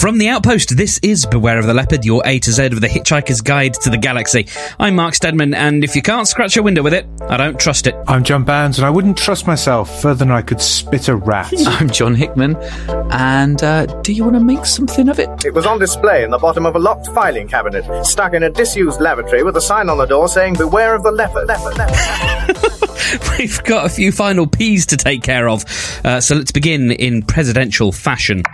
From The Outpost, this is Beware of the Leopard, your A to Z of the Hitchhiker's Guide to the Galaxy. I'm Mark Stedman, and if you can't scratch your window with it, I don't trust it. I'm John Barnes, and I wouldn't trust myself further than I could spit a rat. I'm John Hickman, and do you want to make something of it? It was on display in the bottom of a locked filing cabinet, stuck in a disused lavatory with a sign on the door saying, Beware of the Leopard. We've got a few final P's to take care of, so let's begin in presidential fashion.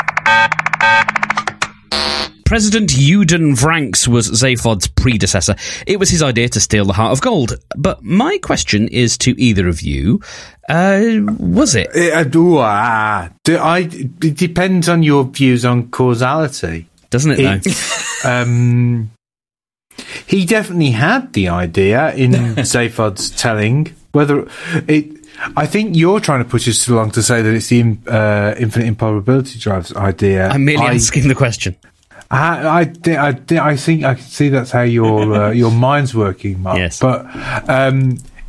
President Yooden Vranx was Zaphod's predecessor. It was his idea to steal the Heart of Gold. But my question is to either of you, was it? It depends on your views on causality. Doesn't it, though? He definitely had the idea in Zaphod's telling. I think you're trying to push us along to say that it's the Infinite Improbability Drive's idea. I'm merely asking the question. I think I can see that's how your mind's working, Mark. Yes. But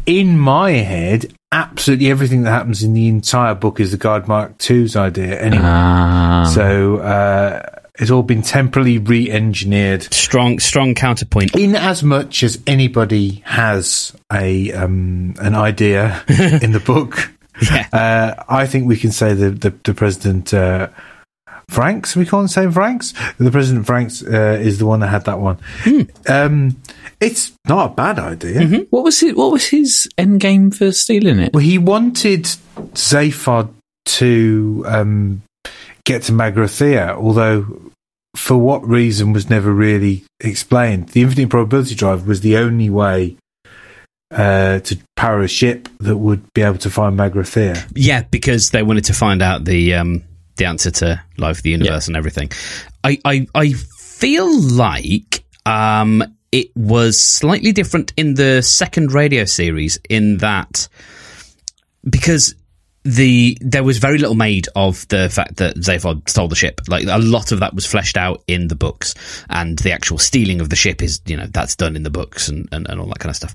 in my head, absolutely everything that happens in the entire book is the Guide Mark II's idea anyway. So it's all been temporarily re-engineered. Strong counterpoint. In as much as anybody has an idea in the book, I think we can say the President... Vranx, we can't say Vranx. The President Vranx is the one that had that one. It's not a bad idea. Mm-hmm. What was his end game for stealing it? Well, he wanted Zaphod to get to Magrathea, although for what reason was never really explained. The Infinite Improbability Drive was the only way to power a ship that would be able to find Magrathea. Yeah, because they wanted to find out the answer to life, the universe, and everything. I feel like it was slightly different in the second radio series in that because there was very little made of the fact that Zaphod stole the ship. Like, a lot of that was fleshed out in the books, and the actual stealing of the ship is, that's done in the books and all that kind of stuff.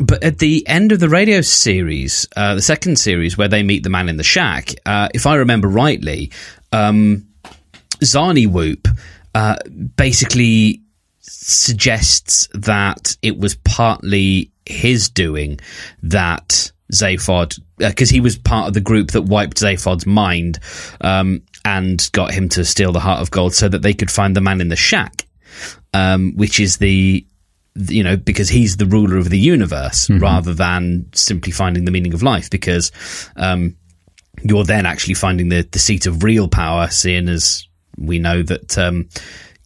But at the end of the radio series, the second series, where they meet the man in the shack, if I remember rightly, Zarniwoop basically suggests that it was partly his doing that Zaphod, because he was part of the group that wiped Zaphod's mind and got him to steal the Heart of Gold so that they could find the man in the shack, which is the... because he's the ruler of the universe, rather than simply finding the meaning of life, because you're then actually finding the seat of real power, seeing as we know that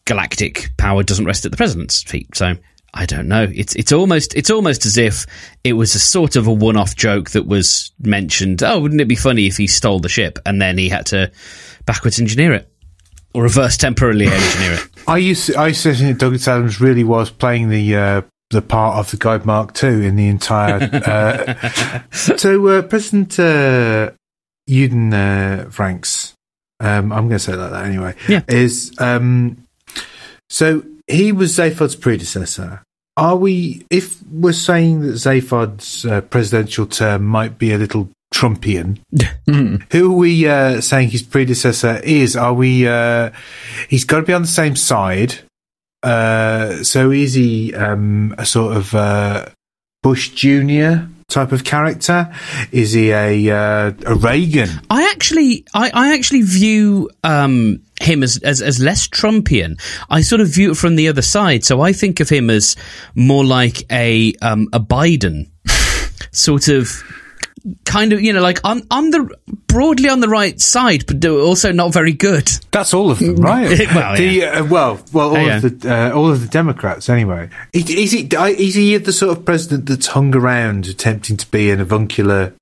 galactic power doesn't rest at the president's feet. So I don't know. It's almost as if it was a sort of a one-off joke that was mentioned. Oh, wouldn't it be funny if he stole the ship and then he had to backwards engineer it? Or reverse temporarily engineer it. I used to think that Douglas Adams really was playing the part of the Guide Mark II in the entire... So President Yooden Vranx, I'm going to say it like that anyway, is... so he was Zaphod's predecessor. If we're saying that Zaphod's presidential term might be a little... Trumpian. Who are we saying his predecessor is? Are we? He's got to be on the same side. So is he a sort of Bush Jr. type of character? Is he a Reagan? I actually view him as less Trumpian. I sort of view it from the other side. So I think of him as more like a Biden sort of. Kind of, like I'm the broadly on the right side, but also not very good. That's all of them, right? All of the Democrats, anyway. Is he the sort of president that's hung around, attempting to be an avuncular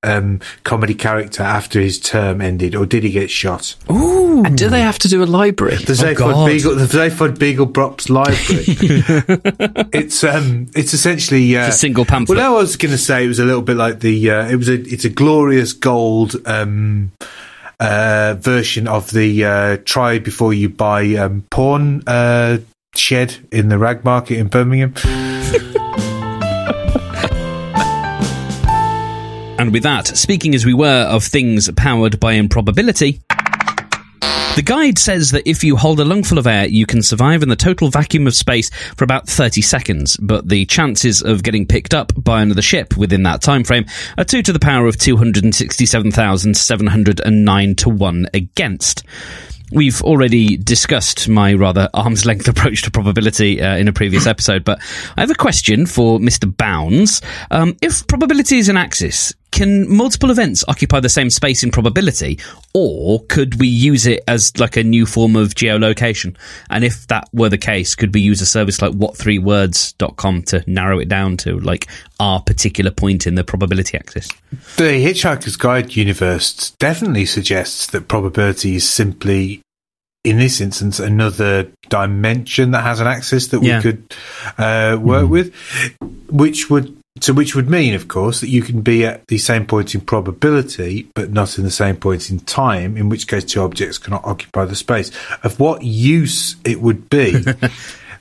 comedy character after his term ended, or did he get shot? Ooh! And do they have to do a library? The Zaphod Beaglebrops library. It's essentially it's a single pamphlet. Well, I was going to say it was a little bit like the It's a glorious gold version of the try before you buy porn shed in the rag market in Birmingham. And with that, speaking as we were of things powered by improbability... The guide says that if you hold a lungful of air, you can survive in the total vacuum of space for about 30 seconds, but the chances of getting picked up by another ship within that time frame are 2 to the power of 267,709 to 1 against. We've already discussed my rather arm's-length approach to probability in a previous episode, but I have a question for Mr. Bounds. If probability is an axis, can multiple events occupy the same space in probability, or could we use it as like a new form of geolocation? And if that were the case, could we use a service like what3words.com to narrow it down to like our particular point in the probability axis? The Hitchhiker's Guide universe definitely suggests that probability is simply, in this instance, another dimension that has an axis that we could work with, which would mean, of course, that you can be at the same point in probability, but not in the same point in time, in which case two objects cannot occupy the space. Of what use it would be,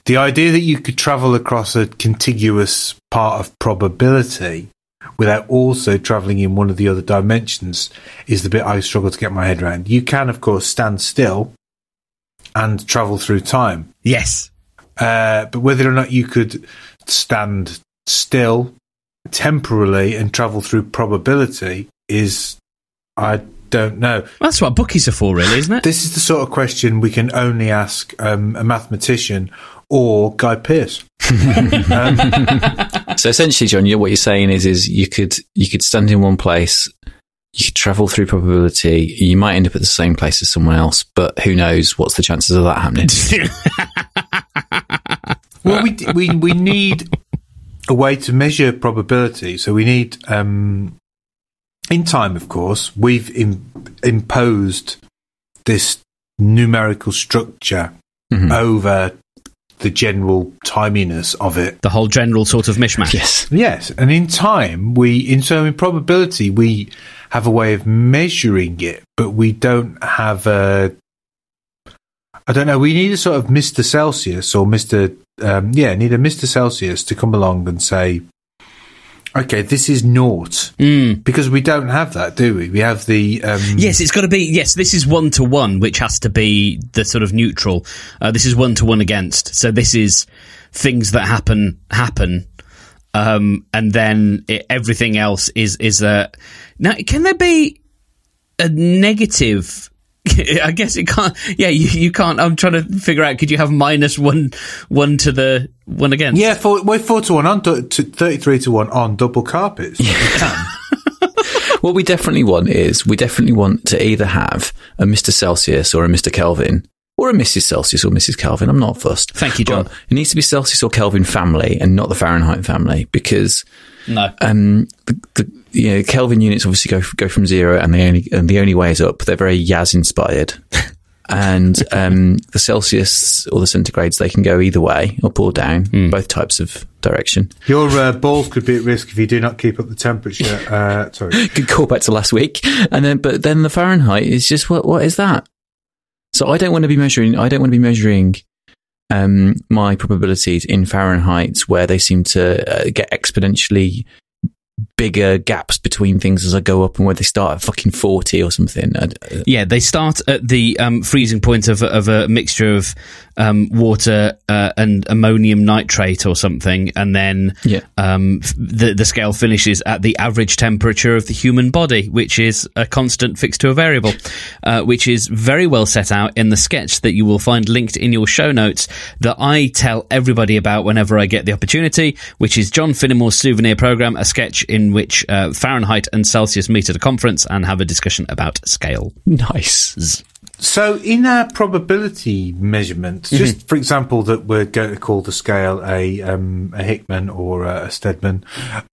the idea that you could travel across a contiguous part of probability without also travelling in one of the other dimensions is the bit I struggle to get my head around. You can, of course, stand still and travel through time. Yes. But whether or not you could stand still temporarily and travel through probability is, I don't know. Well, that's what bookies are for, really, isn't it? This is the sort of question we can only ask a mathematician or Guy Pearce. So essentially, John, what you're saying is you could stand in one place, you could travel through probability, you might end up at the same place as someone else, but who knows what's the chances of that happening. Well, we need a way to measure probability. So we need, in time, of course, we've imposed this numerical structure over the general timiness of it. The whole general sort of mishmash. Yes. Yes. And in time, in probability, we have a way of measuring it, but we don't have we need a sort of Mr. Celsius or need a Mr. Celsius to come along and say, okay, this is naught. Mm. Because we don't have that, do we? We have the... Yes, it's got to be... Yes, this is 1-to-1, which has to be the sort of neutral. This is 1-to-1 against. So this is things that happen. And then everything else is a... Now, can there be a negative... I guess it can't... Yeah, you can't... I'm trying to figure out, could you have minus one to the... 1 again? Yeah, 4-to-1 on... 33-to-1 on double carpets. Yeah. You can. What we definitely want to either have a Mr. Celsius or a Mr. Kelvin, or a Mrs. Celsius or Mrs. Kelvin. I'm not fussed. Thank you, John. But it needs to be Celsius or Kelvin family and not the Fahrenheit family, because... No. The Kelvin units obviously go from zero, and the only way is up. They're very Yaz inspired, and the Celsius or the centigrades, they can go either way, up or down, both types of direction. Your balls could be at risk if you do not keep up the temperature. Sorry, good call back to last week. And then, but then the Fahrenheit is just what is that? So I don't want to be measuring. I don't want to be measuring my probabilities in Fahrenheit, where they seem to get exponentially bigger gaps between things as I go up, and where they start at fucking 40 or something. Yeah, they start at the freezing point of a mixture of water and ammonium nitrate or something, and then the scale finishes at the average temperature of the human body, which is a constant fixed to a variable, which is very well set out in the sketch that you will find linked in your show notes that I tell everybody about whenever I get the opportunity, which is John Finnemore's Souvenir Programme, a sketch in which Fahrenheit and Celsius meet at a conference and have a discussion about scale. Nice. So in our probability measurements, just for example, that we're going to call the scale a Hickman or a Stedman,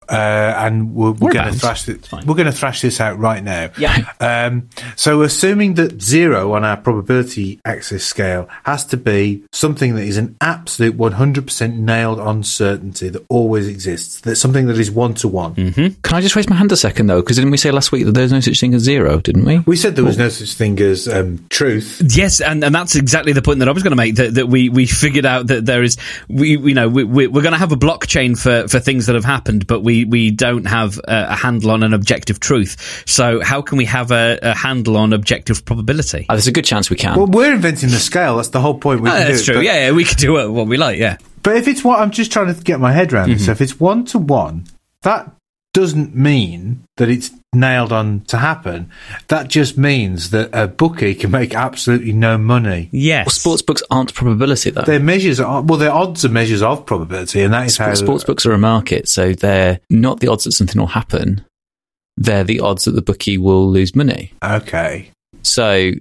and we're going to thrash it. We're going to thrash this out right now. Yeah. So assuming that zero on our probability axis scale has to be something that is an absolute 100% nailed on certainty that always exists, that's something that is 1-to-1. Mm-hmm. Can I just raise my hand a second though? Because didn't we say last week that there's no such thing as zero? Didn't we? We said there was no such thing as truth. Yes, and that's exactly the point that I was going to make, that we figured out that there is, we're going to have a blockchain for things that have happened, but we don't have a handle on an objective truth. So how can we have a handle on objective probability? Oh, there's a good chance we can. Well, we're inventing the scale. That's the whole point. That's true. But... yeah, we can do what we like, yeah. But if it's what I'm just trying to get my head around, mm-hmm. So if it's 1-to-1, that doesn't mean that it's nailed on to happen. That just means that a bookie can make absolutely no money. Yes. Well, sports books aren't probability, though. They're measures. They're odds are measures of probability, and that is how sports books are a market. So they're not the odds that something will happen. They're the odds that the bookie will lose money. Okay. So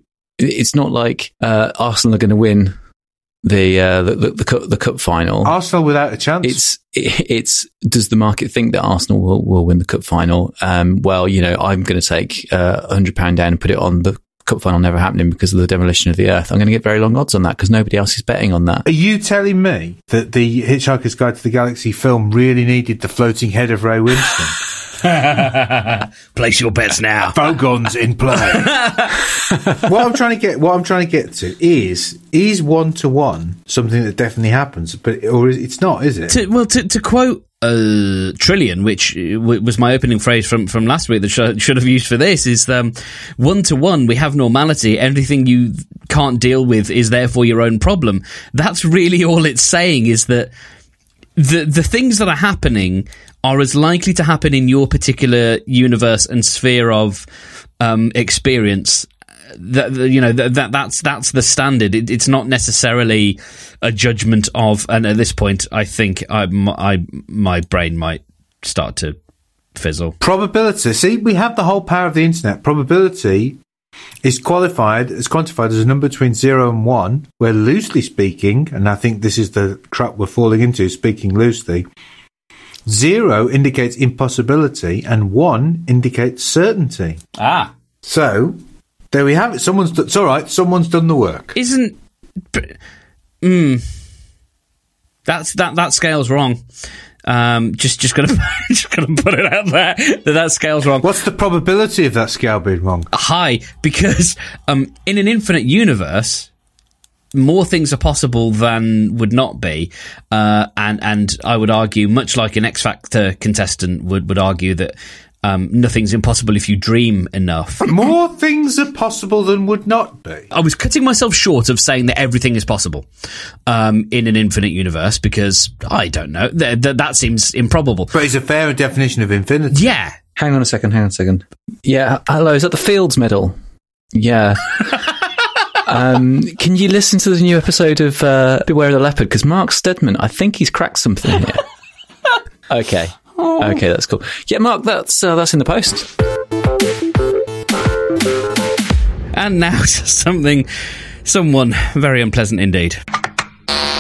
it's not like Arsenal are going to win the cup final. Arsenal without a chance. It's does the market think that Arsenal will win the cup final? Well, I'm going to take £100 down and put it on the cup final never happening because of the demolition of the earth. I'm going to get very long odds on that because nobody else is betting on that. Are you telling me that the Hitchhiker's Guide to the Galaxy film really needed the floating head of Ray Winstone? Place your bets now. Vogons in play. What I'm trying to get to is 1-to-1 something that definitely happens, it's not, is it? To quote Trillion, which was my opening phrase from last week that should have used for this, is 1-to-1, we have normality. Everything you can't deal with is therefore your own problem. That's really all it's saying, is that the things that are happening are as likely to happen in your particular universe and sphere of experience. That's the standard. It's not necessarily a judgment of, and at this point I think my brain might start to fizzle. Probability. See, we have the whole power of the internet. Probability is quantified as a number between 0 and 1, where loosely speaking, and I think this is the trap we're falling into, speaking loosely, 0 indicates impossibility and 1 indicates certainty. So there we have it. It's all right. Someone's done the work. That scale's wrong. Just gonna put it out there that scale's wrong. What's the probability of that scale being wrong? High, because in an infinite universe, more things are possible than would not be, and I would argue, much like an X Factor contestant would argue that. Nothing's impossible if you dream enough. More things are possible than would not be. I was cutting myself short of saying that everything is possible in an infinite universe because, I don't know, that seems improbable. But it's a fairer definition of infinity. Yeah. Hang on a second. Yeah, hello, is that the Fields Medal? Yeah. Can you listen to the new episode of Beware of the Leopard? Because Mark Stedman, I think he's cracked something here. Okay. Oh. Okay, that's cool. Yeah, Mark, that's in the post. And now someone very unpleasant indeed.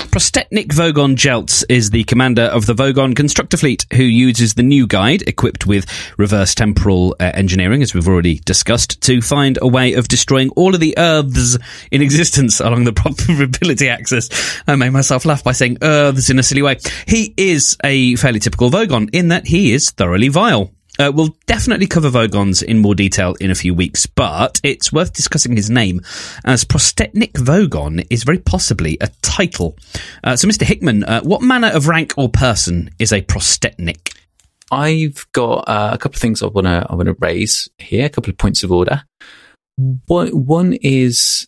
Prostetnic Vogon Jeltz is the commander of the Vogon Constructor Fleet, who uses the new guide, equipped with reverse temporal engineering, as we've already discussed, to find a way of destroying all of the Earths in existence along the probability axis. I made myself laugh by saying Earths in a silly way. He is a fairly typical Vogon in that he is thoroughly vile. We'll definitely cover Vogons in more detail in a few weeks, but it's worth discussing his name, as Prostetnic Vogon is very possibly a title. So, Mr. Hickman, what manner of rank or person is a Prostetnic? I've got a couple of things I want to raise here, a couple of points of order. One is,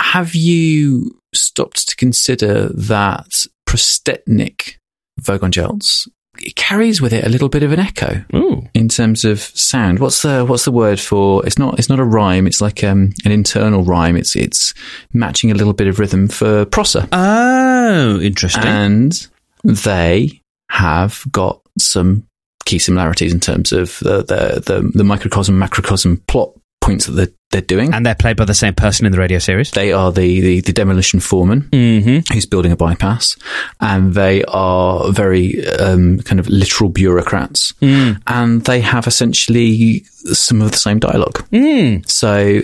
have you stopped to consider that Prostetnic Vogon Jeltz? It carries with it a little bit of an echo. Ooh. In terms of sound. What's the word for? It's not a rhyme. It's like an internal rhyme. It's matching a little bit of rhythm for Prosser. Oh, interesting. And they have got some key similarities in terms of the microcosm macrocosm plot points that they're doing. And they're played by the same person in the radio series. They are the demolition foreman, mm-hmm. who's building a bypass, and they are very kind of literal bureaucrats, and they have essentially some of the same dialogue. So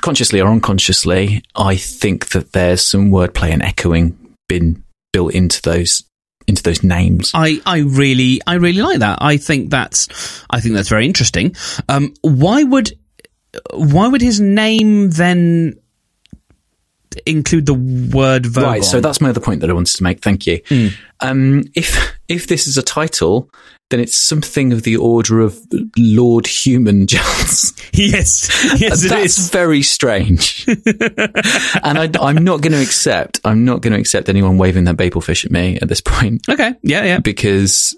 consciously or unconsciously, I think that there's some wordplay and echoing been built into those names. I really like that. I think that's very interesting. Why would why would his name then include the word Vogon? Right, so that's my other point that I wanted to make. Thank you. Mm. If this is a title, then it's something of the order of Lord Human Jeltz. Yes, it is. That's very strange. And I'm not going to accept anyone waving their babelfish at me at this point. Okay, yeah. Because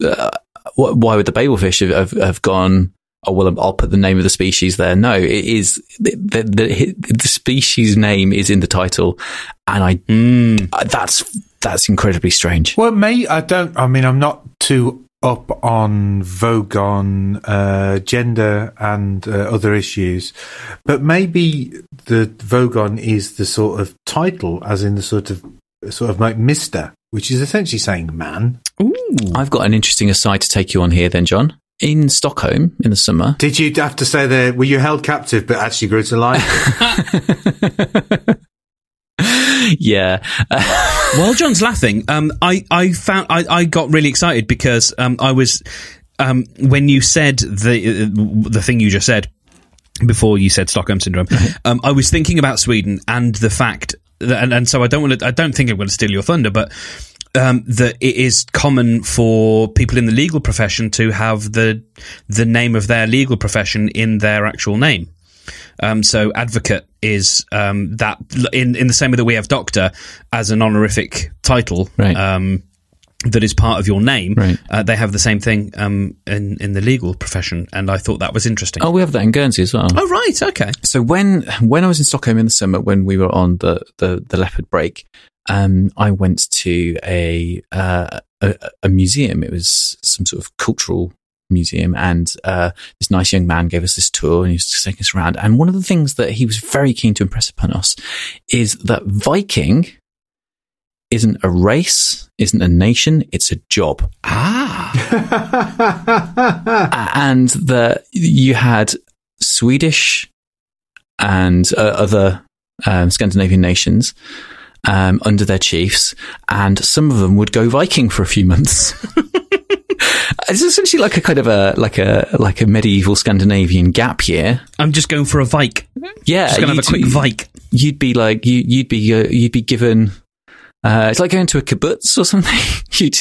why would the babelfish have gone, oh, well, I'll put the name of the species there? No, it is the species name is in the title, and that's incredibly strange. Well, mate, I'm not too up on Vogon gender and other issues, but maybe the Vogon is the sort of title, as in the sort of like Mister, which is essentially saying man. Ooh. I've got an interesting aside to take you on here, then, John. In Stockholm in the summer. Did you have to say were you held captive but actually grew to life? Yeah. While John's laughing, I got really excited because I was when you said the thing you just said before you said Stockholm syndrome, I was thinking about Sweden and the fact that, and so I don't think I'm going to steal your thunder, but that it is common for people in the legal profession to have the name of their legal profession in their actual name. So advocate is that in the same way that we have doctor as an honorific title, right. That is part of your name. Right. They have the same thing in the legal profession, and I thought that was interesting. Oh, we have that in Guernsey as well. Oh, right, okay. So when I was in Stockholm in the summer, when we were on the leopard break, I went to a museum. It was some sort of cultural museum, and this nice young man gave us this tour, and he was taking us around. And one of the things that he was very keen to impress upon us is that Viking isn't a race, isn't a nation, it's a job. Ah. And you had Swedish and other Scandinavian nations under their chiefs, and some of them would go Viking for a few months. It's essentially like a kind of a medieval Scandinavian gap year. I'm just going for a vike. Yeah, just going to have a quick vike. You'd be like you'd be given. It's like going to a kibbutz or something. You'd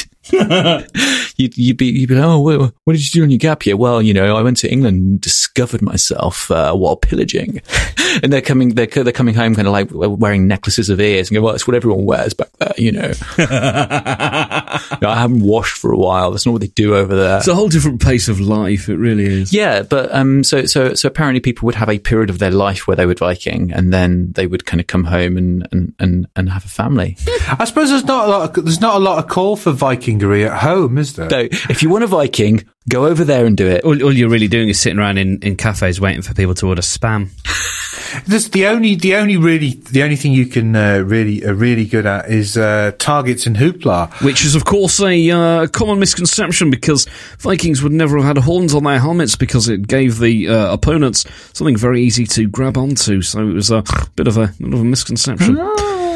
be like, oh, what did you do on your gap year? Well, you know, I went to England and discovered myself while pillaging. And they're coming home kind of like wearing necklaces of ears and go, well, that's what everyone wears back there, you know. You know, I haven't washed for a while. That's not what they do over there. It's a whole different pace of life. It really is. Yeah, but so apparently people would have a period of their life where they would Viking, and then they would kind of come home and have a family. I suppose there's not a lot of call for Vikingery at home, is there? So if you want a Viking, go over there and do it. All you're really doing is sitting around in cafes waiting for people to order spam. This, the only thing you can really good at is targets and hoopla, which is of course a common misconception, because Vikings would never have had horns on their helmets because it gave the opponents something very easy to grab onto. So it was a bit of a misconception.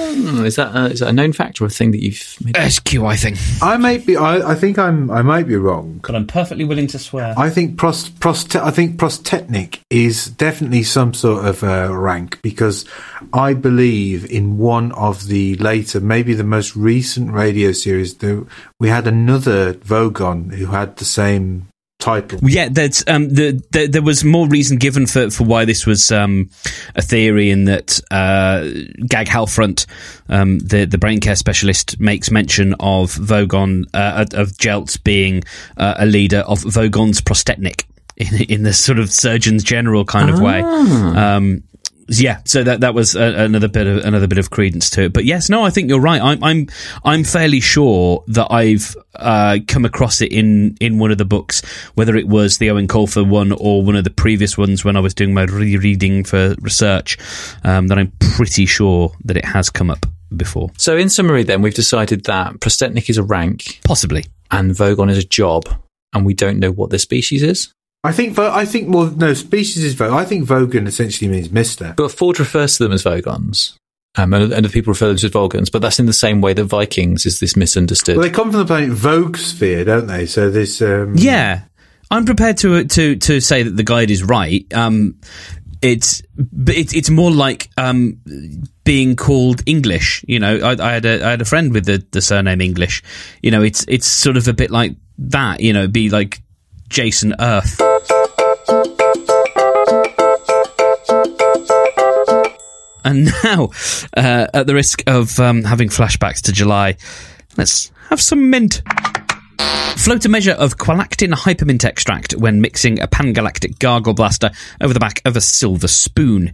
Is that a known fact or a thing that you've made? SQI thing. I think I might be wrong, but I'm perfectly willing to swear. I think prostetnic is definitely some sort of rank, because I believe in one of the later, maybe the most recent radio series, we had another Vogon who had the same title. Yeah, that's there was more reason given for why this was a theory, in that Gag Halfront, the brain care specialist, makes mention of Vogon of Jeltz being a leader of Vogon's Prostetnic in the sort of Surgeon's General kind of way. Yeah, so that was another bit of credence to it. But yes, no, I think you're right. I'm fairly sure that I've come across it in one of the books, whether it was the Owen Colfer one or one of the previous ones when I was doing my rereading for research. That I'm pretty sure that it has come up before. So in summary, then, we've decided that Prostetnic is a rank, possibly, and Vogon is a job, and we don't know what the species is. I think species is Vogon. I think Vogon essentially means Mister. But Ford refers to them as Vogons, and other people refer to them as Vogons. But that's in the same way that Vikings is this misunderstood. Well, they come from the planet Vogsphere, don't they? So this. Yeah, I'm prepared to say that the guide is right. It's more like being called English. You know, I had a friend with the surname English. You know, it's sort of a bit like that. You know, it'd be like Jason Earth. And now, at the risk of having flashbacks to July, let's have some mint. Float a measure of Qualactin Hypermint extract when mixing a pangalactic gargleblaster over the back of a silver spoon.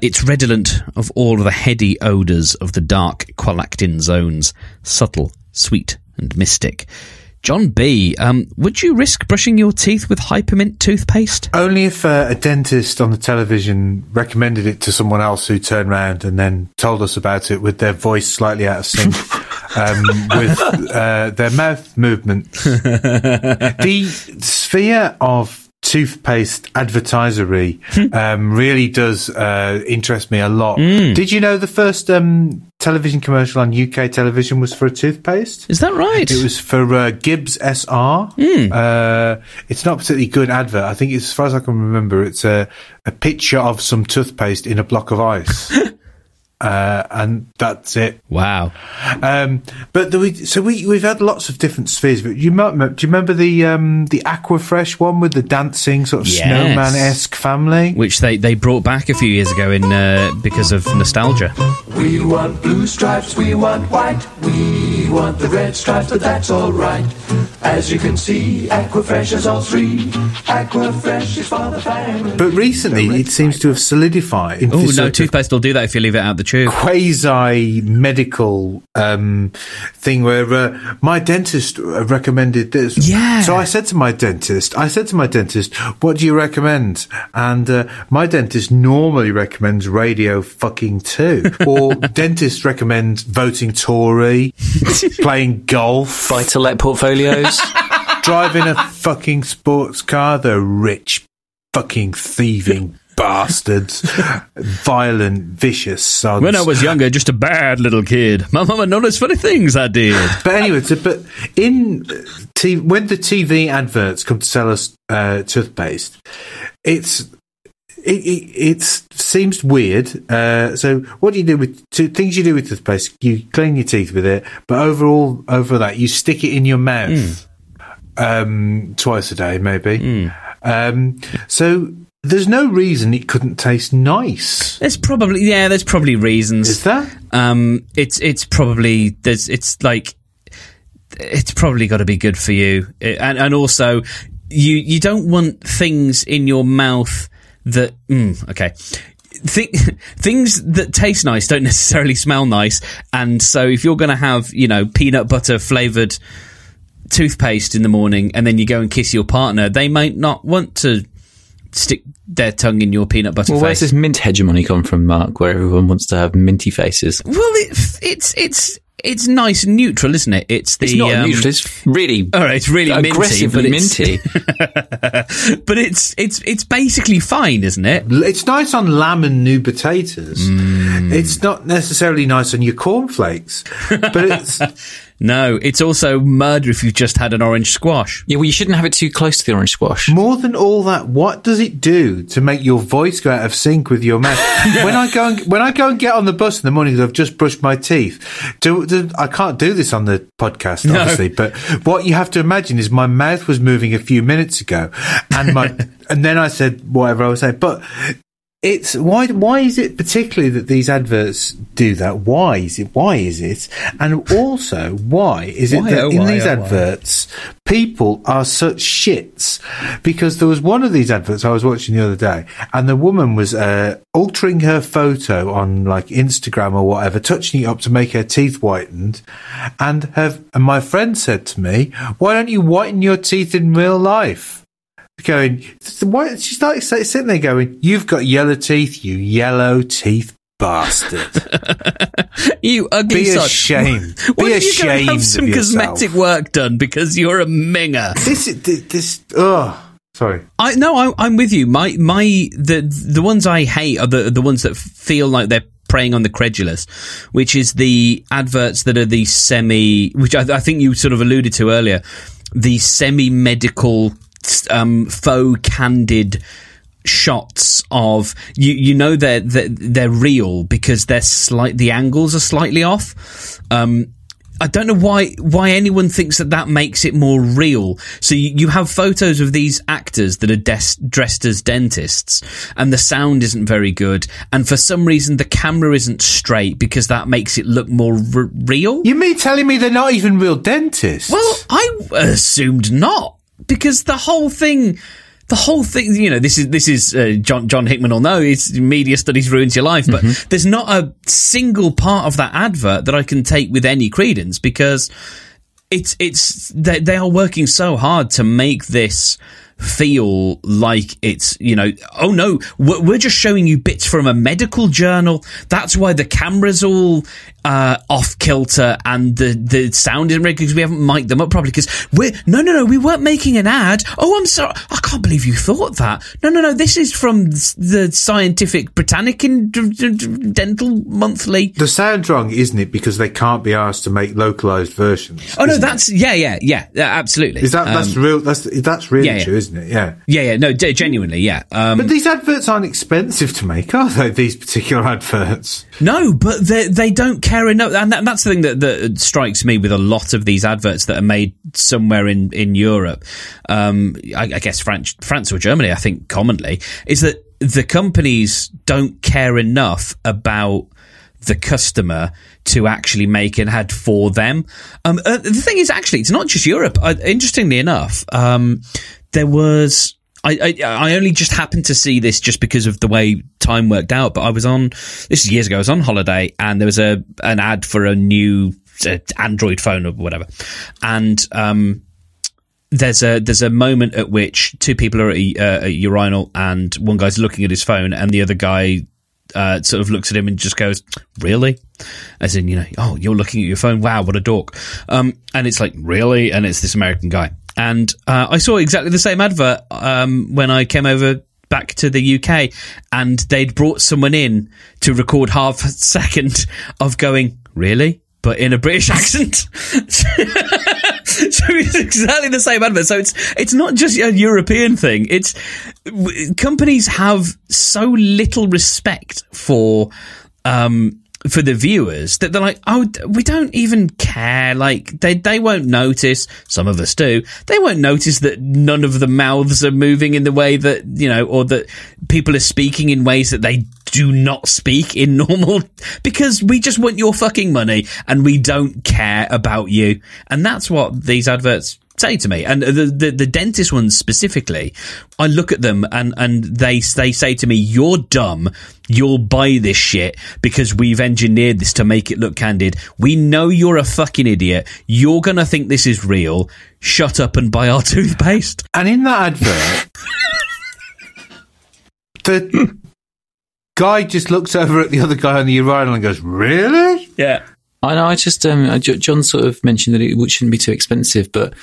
It's redolent of all the heady odours of the dark Qualactin zones, subtle, sweet and mystic. John B., would you risk brushing your teeth with Hypermint toothpaste? Only if a dentist on the television recommended it to someone else who turned round and then told us about it with their voice slightly out of sync with their mouth movements. The sphere of toothpaste advertisery really does interest me a lot. Mm. Did you know the first television commercial on UK television was for a toothpaste? Is that right? It was for Gibbs SR. Mm. It's not a particularly good advert. I think, as far as I can remember, it's a picture of some toothpaste in a block of ice. And that's it. Wow. But we've had lots of different spheres. But do you remember the Aquafresh one with the dancing sort of snowman-esque family, which they brought back a few years ago in because of nostalgia. We want blue stripes, we want white, we want the red stripes, but that's all right. As you can see, Aquafresh is all three. Aquafresh is for the family. But recently, it seems to have solidified. Oh no, toothpaste will do that if you leave it out the tube. Quasi-medical thing where my dentist recommended this. Yeah. So I said to my dentist, what do you recommend? And my dentist normally recommends Radio Fucking 2. Or dentists recommend voting Tory, playing golf. Buy-to-let portfolios. Driving a fucking sports car, the rich fucking thieving bastards. Violent, vicious sons. When I was younger, just a bad little kid. My mama noticed funny things I did. But anyway, when the TV adverts come to sell us toothpaste, it seems weird. So what do you do with two things you do with toothpaste? You clean your teeth with it, but over that, you stick it in your mouth twice a day, maybe. Mm. So there's no reason it couldn't taste nice. There's probably reasons. Is there? It's probably got to be good for you, and also you don't want things in your mouth that things that taste nice don't necessarily smell nice, and so if you're going to have peanut butter flavoured toothpaste in the morning, and then you go and kiss your partner, they might not want to stick their tongue in your peanut butter face. Where's this mint hegemony come from, Mark, where everyone wants to have minty faces? Well, it's nice and neutral, isn't it? It's not neutral. It's really aggressively minty. But it's basically fine, isn't it? It's nice on lamb and new potatoes. Mm. It's not necessarily nice on your cornflakes, but it's... No, it's also murder if you've just had an orange squash. Yeah, well, you shouldn't have it too close to the orange squash. More than all that, what does it do to make your voice go out of sync with your mouth? When I go and get on the bus in the morning because I've just brushed my teeth, I can't do this on the podcast, obviously, but what you have to imagine is my mouth was moving a few minutes ago, and then I said whatever I was saying, but... It's why is it particularly that these adverts do that? Why is it? And also, why is it that in these adverts, people are such shits? Because there was one of these adverts I was watching the other day, and the woman was altering her photo on like Instagram or whatever, touching it up to make her teeth whitened. And my friend said to me, "Why don't you whiten your teeth in real life?" Going, why? She's like sitting there going, "You've got yellow teeth, you yellow teeth bastard. You ugly son. Be ashamed. Be ashamed. Why don't you have some cosmetic work done because you're a minger?" This. Oh, sorry. I'm with you. The ones I hate are the ones that feel like they're preying on the credulous, which is the adverts that are the which I think you sort of alluded to earlier, the semi-medical. Faux candid shots of you know they're real because the angles are slightly off. I don't know why anyone thinks that makes it more real. So you have photos of these actors that are dressed as dentists, and the sound isn't very good. And for some reason, the camera isn't straight because that makes it look more real. You mean telling me they're not even real dentists? Well, I assumed not, because the whole thing, you know, this is John Hickman will know, it's media studies ruins your life, but mm-hmm. There's not a single part of that advert that I can take with any credence, because they are working so hard to make this feel like it's, you know, oh no, we're just showing you bits from a medical journal. That's why the camera's all off kilter and the sound isn't regular, because we haven't mic'd them up properly, because we weren't making an ad. Oh, I'm sorry, I can't believe you thought that. No, this is from the Scientific Britannican Dental Monthly. The sound's wrong, isn't it, because they can't be asked to make localised versions. Oh no, that's it? yeah, absolutely. Is that that's real? That's really true, isn't it? Yeah. No, genuinely, yeah. But these adverts aren't expensive to make, are they? These particular adverts. No, but they don't care enough, and that's the thing that strikes me with a lot of these adverts that are made somewhere in Europe. I guess France or Germany, I think, commonly, is that the companies don't care enough about the customer to actually make an ad for them. The thing is, actually, it's not just Europe. Interestingly enough, there was... I only just happened to see this just because of the way time worked out, but this is years ago, I was on holiday, and there was an ad for a new Android phone or whatever. And there's a moment at which two people are at a urinal, and one guy's looking at his phone, and the other guy sort of looks at him and just goes, really? As in, you know, oh, you're looking at your phone. Wow, what a dork. And it's like, really? And it's this American guy. And I saw exactly the same advert when I came over back to the UK, and they'd brought someone in to record half a second of going, really? But in a British accent. So it's exactly the same advert. So it's not just a European thing. It's companies have so little respect for the viewers that they're like, oh, we don't even care. Like they won't notice. Some of us do. They won't notice that none of the mouths are moving in the way that, you know, or that people are speaking in ways that they do not speak in normal, because we just want your fucking money and we don't care about you. And that's what these adverts say to me. And the dentist ones specifically, I look at them and they say to me, you're dumb, you'll buy this shit because we've engineered this to make it look candid. We know you're a fucking idiot. You're gonna think this is real. Shut up and buy our toothpaste. And in that advert, the guy just looks over at the other guy on the urinal and goes, really? Yeah. I know. I just John sort of mentioned that it shouldn't be too expensive, but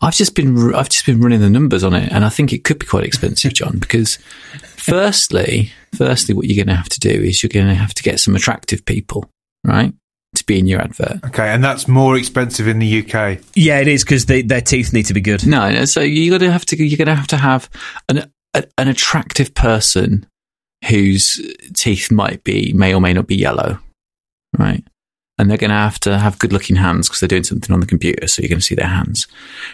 I've just been running the numbers on it, and I think it could be quite expensive, John. Because firstly, what you're going to have to do is you're going to have to get some attractive people, right, to be in your advert. Okay, and that's more expensive in the UK. Yeah, it is, because their teeth need to be good. No, so you're going to have to have an attractive person whose teeth may or may not be yellow, right? And they're going to have good-looking hands because they're doing something on the computer, so you're going to see their hands.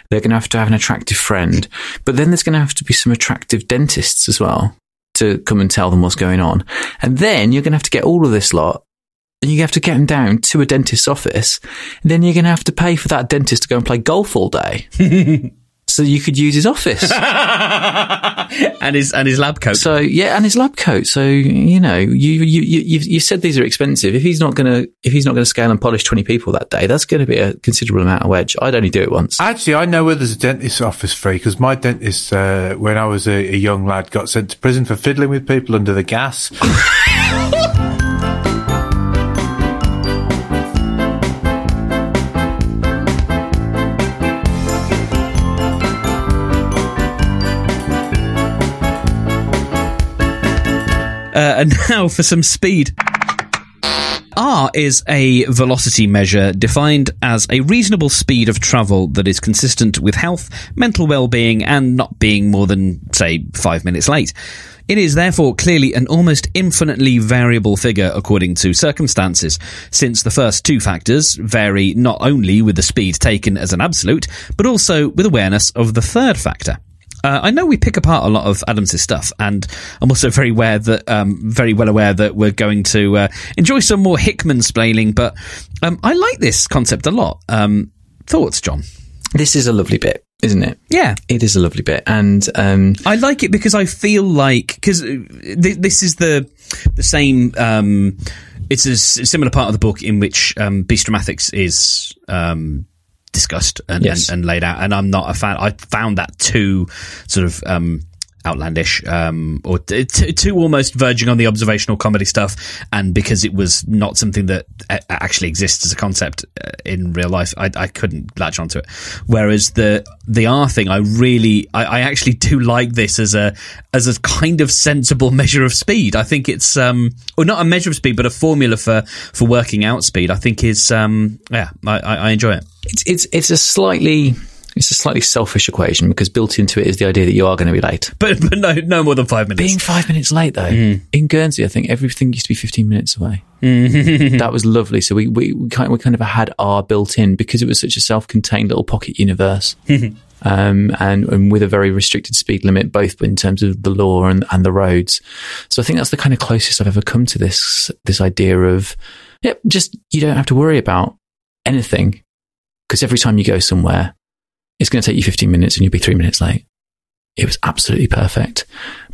They're going to have an attractive friend. But then there's going to have to be some attractive dentists as well to come and tell them what's going on. And then you're going to have to get all of this lot, and you have to get them down to a dentist's office, and then you're going to have to pay for that dentist to go and play golf all day so you could use his office. And his lab coat. So, yeah, and his lab coat. So, you know, you said these are expensive. If he's not going to scale and polish 20 people that day, that's going to be a considerable amount of wedge. I'd only do it once. Actually, I know where there's a dentist's office free, because my dentist, when I was a young lad, got sent to prison for fiddling with people under the gas. And now for some speed. R is a velocity measure defined as a reasonable speed of travel that is consistent with health, mental well-being, and not being more than, say, 5 minutes late. It is therefore clearly an almost infinitely variable figure according to circumstances, since the first two factors vary not only with the speed taken as an absolute, but also with awareness of the third factor. I know we pick apart a lot of Adams' stuff, and I'm also very well aware that we're going to enjoy some more Hickman-splaining, but I like this concept a lot. Thoughts, John? This is a lovely bit, isn't it? Yeah. It is a lovely bit, and I like it because I feel like... Because this is the same... it's a similar part of the book in which Bistromathics is... discussed and laid out, and I'm not a fan. I found that too sort of outlandish, or too almost verging on the observational comedy stuff, and because it was not something that actually exists as a concept in real life, I couldn't latch onto it. Whereas the R thing, I actually do like this as a kind of sensible measure of speed. I think it's or not a measure of speed, but a formula for working out speed. I think is I enjoy it. It's a slightly selfish equation, because built into it is the idea that you are going to be late. But no more than 5 minutes. Being 5 minutes late, though, in Guernsey, I think everything used to be 15 minutes away. That was lovely. So we kind of had R built in because it was such a self-contained little pocket universe. And with a very restricted speed limit, both in terms of the law and the roads. So I think that's the kind of closest I've ever come to this idea of, just you don't have to worry about anything. Because every time you go somewhere, it's going to take you 15 minutes and you'll be 3 minutes late. It was absolutely perfect.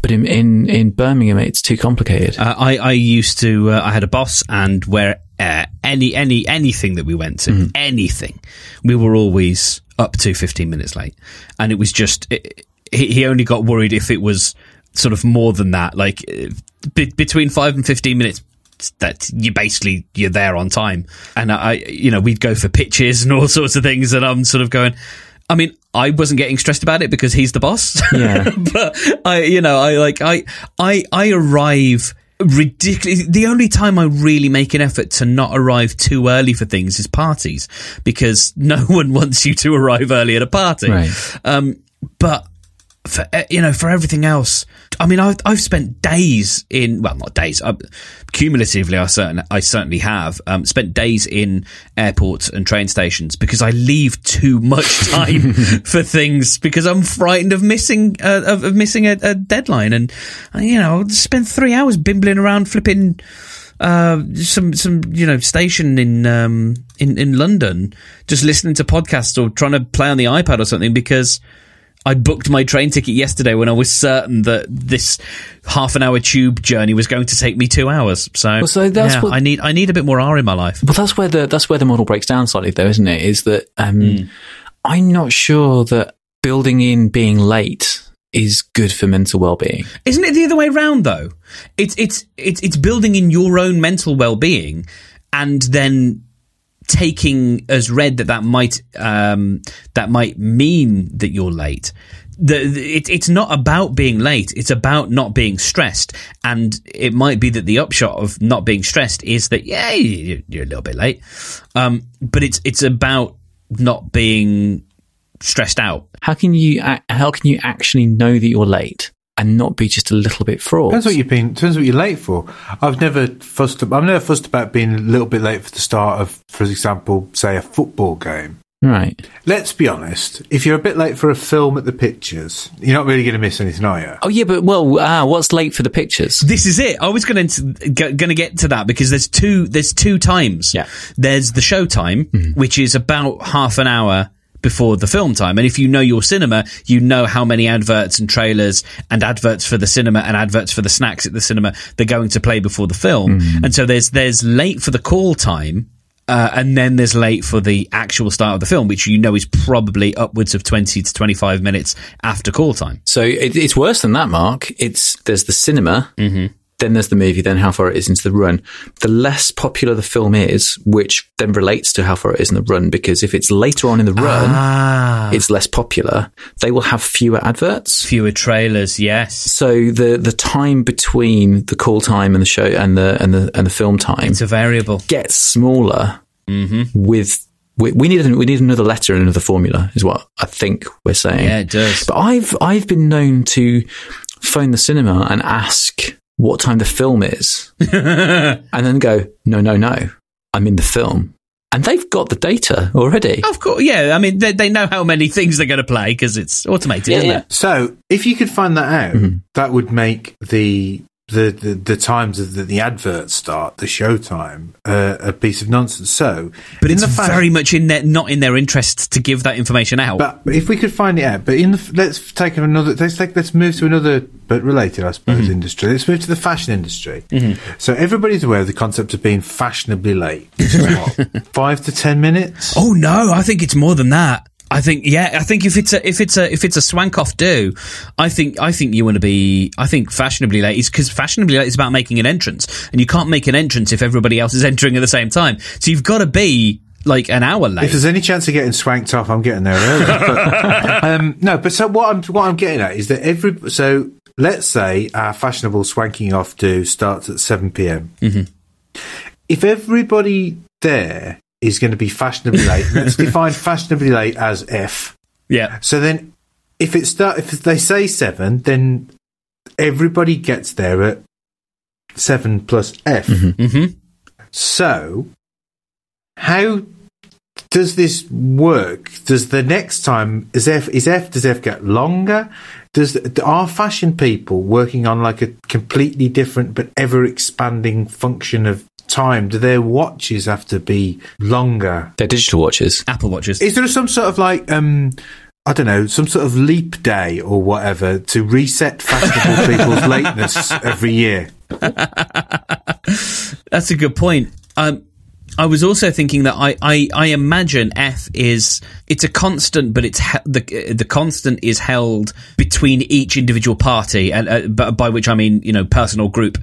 But in Birmingham, it's too complicated. I had a boss, and where anything that we went to, anything, we were always up to 15 minutes late. And it was just, he only got worried if it was sort of more than that, like between 5 and 15 minutes. That you're there on time. And we'd go for pitches and all sorts of things, and I'm sort of going, I mean, I wasn't getting stressed about it because he's the boss. Yeah. But I arrive ridiculous. The only time I really make an effort to not arrive too early for things is parties, because no one wants you to arrive early at a party. Right. But for everything else, I mean, I've spent days in, well, not days, cumulatively, I certainly have spent days in airports and train stations because I leave too much time for things, because I'm frightened of missing a deadline, and I'll spend 3 hours bimbling around flipping some station in London, just listening to podcasts or trying to play on the iPad or something, because I booked my train ticket yesterday when I was certain that this half an hour tube journey was going to take me 2 hours. So that's what I need a bit more R in my life. Well, that's where the model breaks down slightly, though, isn't it? Is that I'm not sure that building in being late is good for mental well-being. Isn't it the other way round, though? It's building in your own mental well-being, and then taking as read that might mean that you're late. It's not about being late, it's about not being stressed. And it might be that the upshot of not being stressed is that you're a little bit late, but it's about not being stressed out. How can you actually know that you're late and not be just a little bit fraught? Depends what you're late for. I've never fussed about being a little bit late for the start of, for example, say a football game. Right. Let's be honest. If you're a bit late for a film at the pictures, you're not really going to miss anything, are you? Oh yeah, but what's late for the pictures? This is it. I was going to get to that, because there's two times. Yeah. There's the show time, which is about half an hour before the film time, and if you know your cinema, you know how many adverts and trailers and adverts for the cinema and adverts for the snacks at the cinema they're going to play before the film. And so there's late for the call time, and then there's late for the actual start of the film, which is probably upwards of 20 to 25 minutes after call time. So it's worse than that, Mark. There's the cinema, Then there's the movie, then how far it is into the run. The less popular the film is, which then relates to how far it is in the run, because if it's later on in the run, it's less popular. They will have fewer adverts. Fewer trailers, yes. So the time between the call time and the show and the film time, it's a variable, gets smaller. Mm-hmm. We need another letter and another formula is what I think we're saying. Yeah, it does. But I've been known to phone the cinema and ask what time the film is and then go, no, I'm in the film. And they've got the data already. Of course, yeah. I mean, they know how many things they're going to play because it's automated, isn't it? So if you could find that out, mm-hmm. that would make the times of the adverts start, the showtime, a piece of nonsense. So, but it's very much not in their interest to give that information out. But if we could find it out, but let's move to another, but related, I suppose, mm-hmm. industry. Let's move to the fashion industry. Mm-hmm. So everybody's aware of the concept of being fashionably late. What, 5 to 10 minutes? Oh no, I think it's more than that. I think if it's a swank off do, I think you want to be, I think fashionably late is because fashionably late is about making an entrance, and you can't make an entrance if everybody else is entering at the same time. So you've got to be like an hour late. If there's any chance of getting swanked off, I'm getting there early. But, no, but so what I'm getting at is that let's say our fashionable swanking off do starts at 7 PM. Mm-hmm. If everybody there is going to be fashionably late. Let's define fashionably late as F. Yeah. So then if they say 7, then everybody gets there at 7 plus F. Mm-hmm. Mm-hmm. So how does this work? Does the next time does F get longer? Are fashion people working on like a completely different but ever expanding function of time? Do their watches have to be longer? They're digital watches, Apple watches. Is there some sort of like I don't know, some sort of leap day or whatever to reset fashionable people's lateness every year? That's a good point. I was also thinking that I imagine F is, it's a constant, but it's the constant is held between each individual party, and by which I mean, you know, person or group.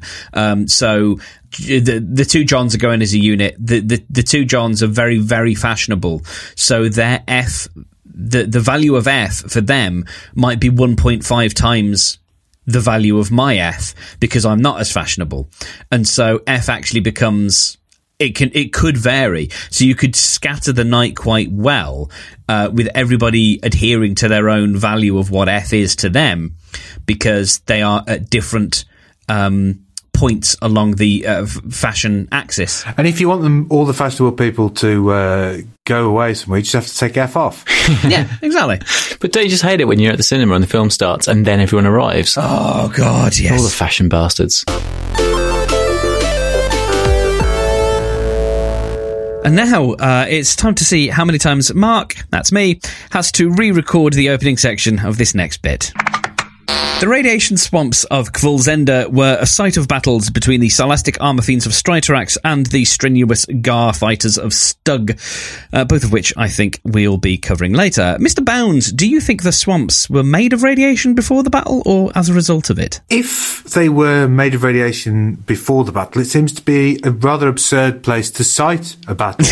So the two Johns are going as a unit. The two Johns are very, very fashionable. So their F, the value of F for them might be 1.5 times the value of my F because I'm not as fashionable. And so F actually becomes... It could vary. So you could scatter the night quite well, with everybody adhering to their own value of what F is to them, because they are at different, points along the fashion axis. And if you want them, all the fashionable people to go away somewhere, you just have to take F off. Yeah, exactly. But don't you just hate it when you're at the cinema and the film starts and then everyone arrives? Oh, God, yes. All the fashion bastards. And now it's time to see how many times Mark, that's me, has to re-record the opening section of this next bit. The radiation swamps of Cwulzenda were a site of battles between the Silastic Armorfiends of Striterax and the strenuous Garfighters of Stug, both of which I think we'll be covering later. Mr. Bounds, do you think the swamps were made of radiation before the battle or as a result of it? If they were made of radiation before the battle, it seems to be a rather absurd place to cite a battle.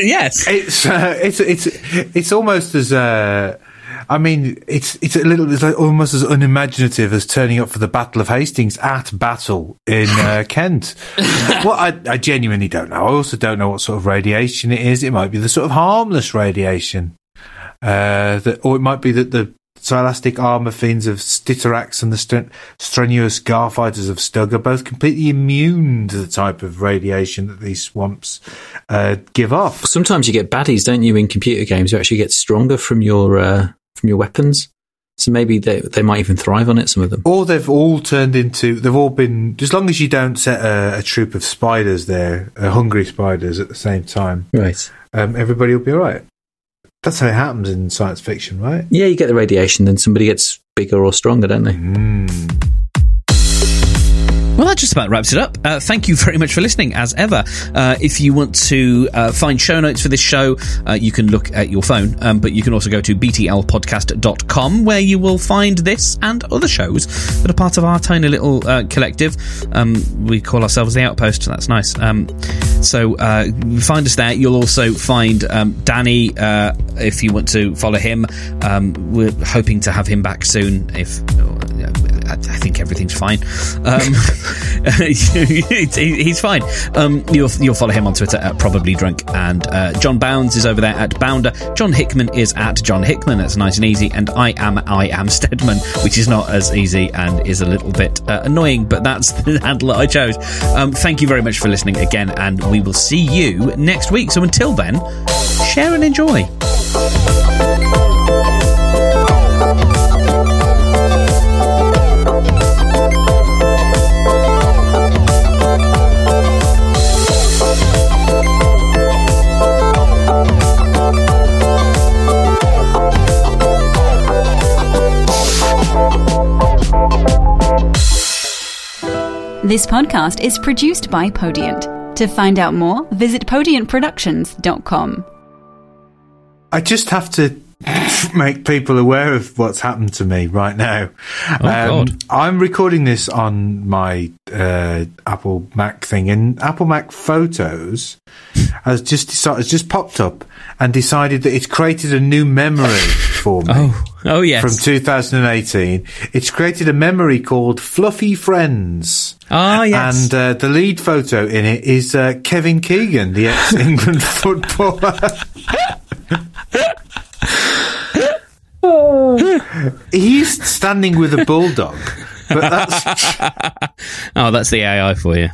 Yes. It's almost as... I mean, it's a little, it's like almost as unimaginative as turning up for the Battle of Hastings at battle in Kent. Well, I genuinely don't know. I also don't know what sort of radiation it is. It might be the sort of harmless radiation, or it might be that the Silastic Armor Fiends of Striterax and the strenuous Garfighters of Stug are both completely immune to the type of radiation that these swamps give off. Sometimes you get baddies, don't you, in computer games? You actually get stronger from your weapons, so maybe they might even thrive on it, some of them. Or they've all been, as long as you don't set a troop of spiders there, hungry spiders at the same time, right? Everybody will be all right. That's how it happens in science fiction, right? Yeah, you get the radiation, then somebody gets bigger or stronger, don't they? Well, that just about wraps it up. Thank you very much for listening, as ever. If you want to find show notes for this show, you can look at your phone, but you can also go to btlpodcast.com, where you will find this and other shows that are part of our tiny little collective. We call ourselves The Outpost. That's nice. So find us there. You'll also find Danny, if you want to follow him. We're hoping to have him back soon. I think everything's fine. He's fine. You'll follow him on Twitter at Probably Drunk, and John Bounds is over there at Bounder. John Hickman is at John Hickman. That's nice and easy. And I am Stedman, which is not as easy and is a little bit annoying, but that's the handle that I chose. Thank you very much for listening again, and we will see you next week. So until then, share and enjoy. This podcast is produced by Podiant. To find out more, visit podiantproductions.com. I just have to make people aware of what's happened to me right now. God. I'm recording this on my Apple Mac thing, and Apple Mac Photos has just popped up and decided that it's created a new memory for me. Oh yes. From 2018. It's created a memory called Fluffy Friends. Ah, yes. And the lead photo in it is Kevin Keegan, the ex-England footballer. He's standing with a bulldog, but that's... Oh, that's the AI for you.